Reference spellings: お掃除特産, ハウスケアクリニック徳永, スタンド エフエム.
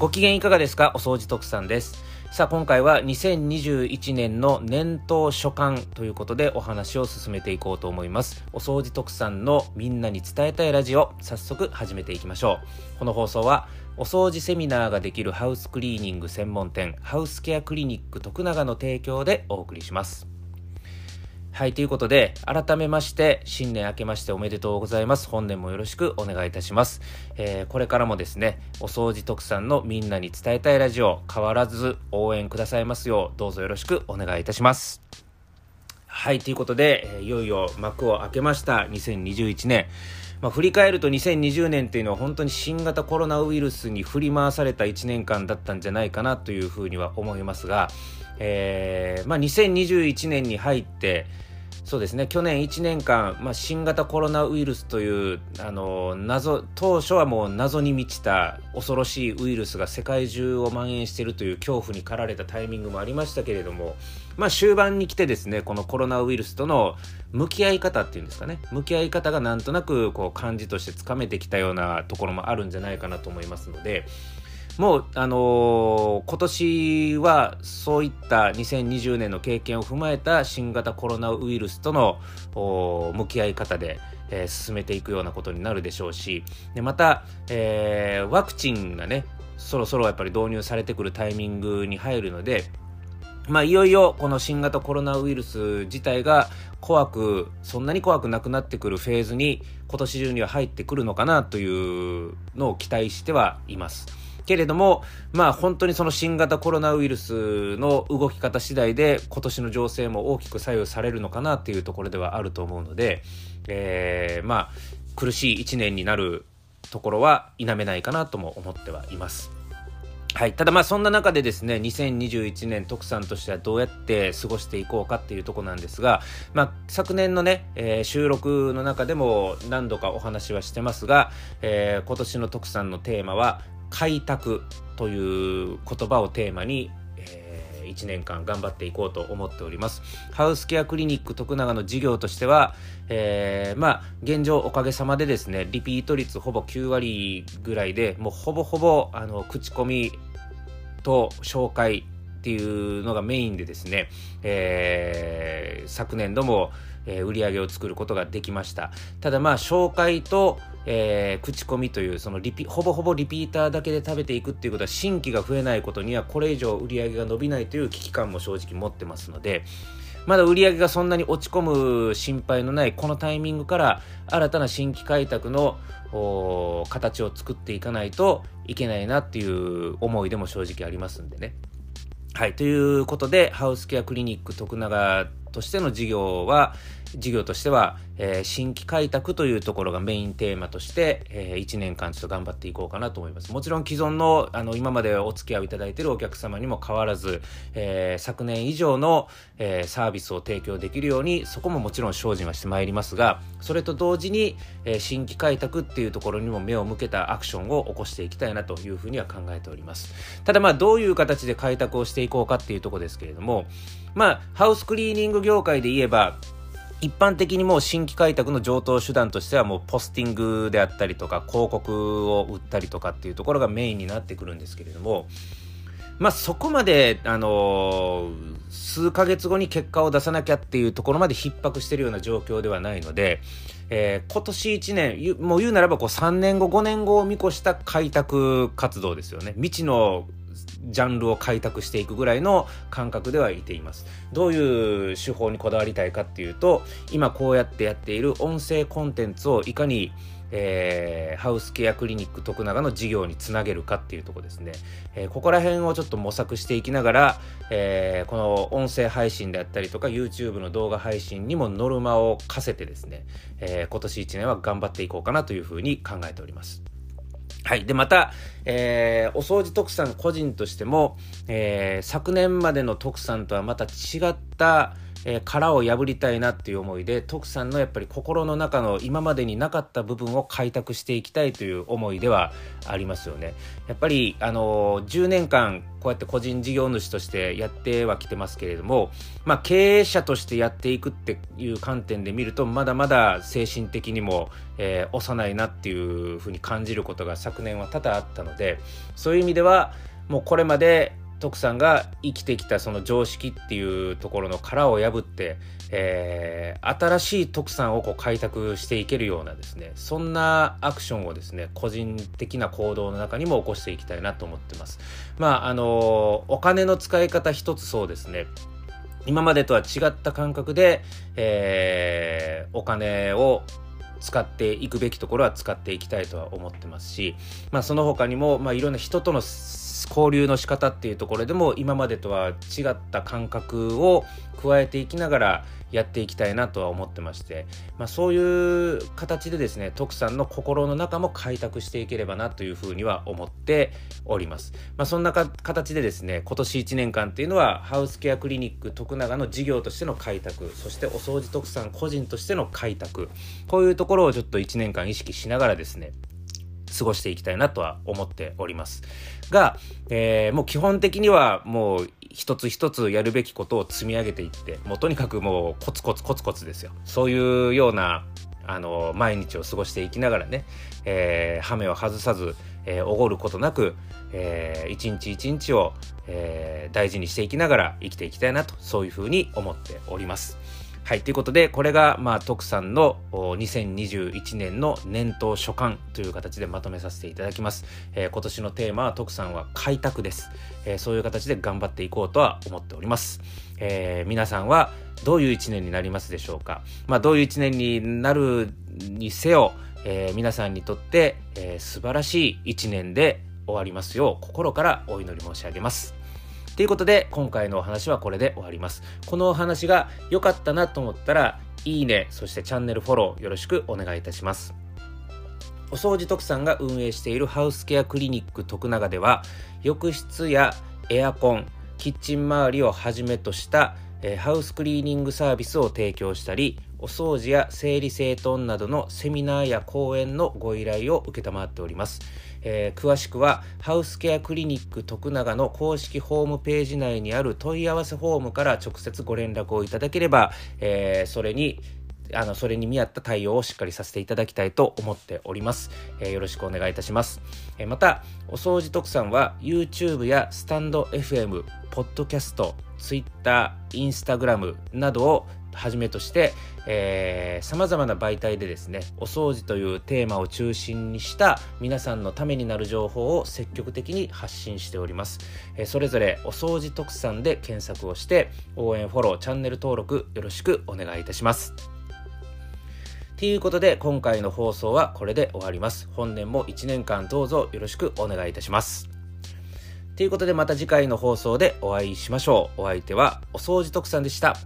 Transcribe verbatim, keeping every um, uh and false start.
ご機嫌いかがですか？お掃除特産です。さあ今回はにせんにじゅういちねんの年頭所感ということでお話を進めていこうと思います。お掃除特産のみんなに伝えたいラジオ、早速始めていきましょう。この放送はお掃除セミナーができるハウスクリーニング専門店ハウスケアクリニック徳永の提供でお送りします。はい、ということで改めまして新年明けましておめでとうございます。本年もよろしくお願いいたします、えー、これからもですねお掃除特産のみんなに伝えたいラジオ変わらず応援くださいますようどうぞよろしくお願いいたします。はい、ということでいよいよ幕を開けましたにせんにじゅういちねん、まあ、振り返るとにせんにじゅうねんっていうのは本当に新型コロナウイルスに振り回されたいちねんかんだったんじゃないかなというふうには思いますが、えーまあ、にせんにじゅういちねんに入ってそうですね去年いちねんかん、まあ、新型コロナウイルスというあの謎当初はもう謎に満ちた恐ろしいウイルスが世界中を蔓延しているという恐怖に駆られたタイミングもありましたけれども、まあ、終盤に来てですねこのコロナウイルスとの向き合い方っていうんですかね向き合い方がなんとなくこう感じとしてつかめてきたようなところもあるんじゃないかなと思いますのでもう、あのー、今年はそういったにせんにじゅうねんの経験を踏まえた新型コロナウイルスとの向き合い方で、えー、進めていくようなことになるでしょうしでまた、えー、ワクチンがねそろそろやっぱり導入されてくるタイミングに入るのでまあ、いよいよこの新型コロナウイルス自体が怖くそんなに怖くなくなってくるフェーズに今年中には入ってくるのかなというのを期待してはいますけれども、まあ、本当にその新型コロナウイルスの動き方次第で今年の情勢も大きく左右されるのかなというところではあると思うので、えー、まあ苦しいいちねんになるところは否めないかなとも思ってはいます。はい、ただまあそんな中でですねにせんにじゅういちねん特産としてはどうやって過ごしていこうかっていうところなんですが、まあ、昨年のね、えー、収録の中でも何度かお話はしてますが、えー、今年の特産のテーマは開拓という言葉をテーマにいちねんかん頑張っていこうと思っております。ハウスケアクリニック徳永の事業としては、えー、まあ現状おかげさまでですねリピート率ほぼきゅうわりぐらいでもうほぼほぼあの口コミと紹介っていうのがメインでですね、えー、昨年度も売り上げを作ることができました。ただまあ紹介と、えー、口コミというそのリピほぼほぼリピーターだけで食べていくっていうことは新規が増えないことにはこれ以上売り上げが伸びないという危機感も正直持ってますのでまだ売り上げがそんなに落ち込む心配のないこのタイミングから新たな新規開拓の形を作っていかないといけないなっていう思いでも正直ありますんでね。はい、ということでハウスケアクリニック徳永としての事業は事業としては、えー、新規開拓というところがメインテーマとして、えー、いちねんかんちょっと頑張っていこうかなと思います。もちろん既存の、あの今までお付き合いいただいているお客様にも変わらず、えー、昨年以上の、えー、サービスを提供できるようにそこももちろん精進はしてまいりますがそれと同時に、えー、新規開拓っていうところにも目を向けたアクションを起こしていきたいなというふうには考えております。ただまあどういう形で開拓をしていこうかっていうところですけれどもまあハウスクリーニング業界で言えば一般的にもう新規開拓の常套手段としてはもうポスティングであったりとか広告を売ったりとかっていうところがメインになってくるんですけれどもまあそこまであの数ヶ月後に結果を出さなきゃっていうところまで逼迫しているような状況ではないので、えー、今年いちねんもう言うならばこうさんねんごごねんごを見越した開拓活動ですよね。未知のジャンルを開拓していくぐらいの感覚ではいています。どういう手法にこだわりたいかっていうと今こうやってやっている音声コンテンツをいかに、えー、ハウスケアクリニック徳永の事業につなげるかっていうところですね、えー、ここら辺をちょっと模索していきながら、えー、この音声配信であったりとか YouTube の動画配信にもノルマを課せてですね、えー、今年いちねんは頑張っていこうかなというふうに考えております。はい、でまた、えー、お掃除特産個人としても、えー、昨年までの特産とはまた違った、えー、殻を破りたいなっていう思いで、徳さんのやっぱり心の中の今までになかった部分を開拓していきたいという思いではありますよね。やっぱり、あのー、じゅうねんかんこうやって個人事業主としてやってはきてますけれども、まあ、経営者としてやっていくっていう観点で見ると、まだまだ精神的にも、えー、幼いなっていうふうに感じることが昨年は多々あったので、そういう意味ではもうこれまで徳さんが生きてきたその常識っていうところの殻を破って、えー、新しい徳さんをこう開拓していけるようなですね、そんなアクションをですね、個人的な行動の中にも起こしていきたいなと思ってます。まあ、あのお金の使い方一つそうですね、今までとは違った感覚で、えー、お金を使っていくべきところは使っていきたいとは思ってますし、まあ、その他にも、まあ、いろんな人との交流の仕方っていうところでも今までとは違った感覚を加えていきながらやっていきたいなとは思ってまして、まあ、そういう形でですね、徳さんの心の中も開拓していければなというふうには思っております。まあ、そんなか形でですね、今年いちねんかんっていうのはハウスケアクリニック徳永の事業としての開拓、そしてお掃除徳さん個人としての開拓、こういうところをちょっといちねんかん意識しながらですね、過ごしていきたいなとは思っておりますが、えー、もう基本的にはもう一つ一つやるべきことを積み上げていって、もうとにかくもうコツコツコツコツですよ。そういうようなあの毎日を過ごしていきながらね、えー、ハメを外さず、えー、おごることなく、えー、一日一日を、えー、大事にしていきながら生きていきたいなと、そういうふうに思っております。はい、ということで、これがまあ徳さんのにせんにじゅういちねんの年頭所感という形でまとめさせていただきます。えー、今年のテーマは徳さんは開拓です。えー、そういう形で頑張っていこうとは思っております。えー、皆さんはどういういちねんになりますでしょうか。まあ、どういういちねんになるにせよ、えー、皆さんにとって、えー、素晴らしいいちねんで終わりますよう心からお祈り申し上げます。ということで、今回のお話はこれで終わります。このお話が良かったなと思ったらいいね、そしてチャンネルフォローよろしくお願いいたします。お掃除徳さんが運営しているハウスケアクリニック徳永では、浴室やエアコン、キッチン周りをはじめとした、えー、ハウスクリーニングサービスを提供したり、お掃除や整理整頓などのセミナーや講演のご依頼を承っております。えー、詳しくはハウスケアクリニック徳永の公式ホームページ内にある問い合わせフォームから直接ご連絡をいただければ、えー、それにあのそれに見合った対応をしっかりさせていただきたいと思っております。えー、よろしくお願いいたします。えー、またお掃除徳さんは YouTube やスタンド エフエム、 ポッドキャスト、Twitter、Instagram などをはじめとして、えー、様々な媒体でですね、お掃除というテーマを中心にした皆さんのためになる情報を積極的に発信しております。えー、それぞれお掃除特産で検索をして、応援フォロー、チャンネル登録よろしくお願いいたします。ということで、今回の放送はこれで終わります。本年もいちねんかんどうぞよろしくお願いいたします。ということで、また次回の放送でお会いしましょう。お相手はお掃除特産でした。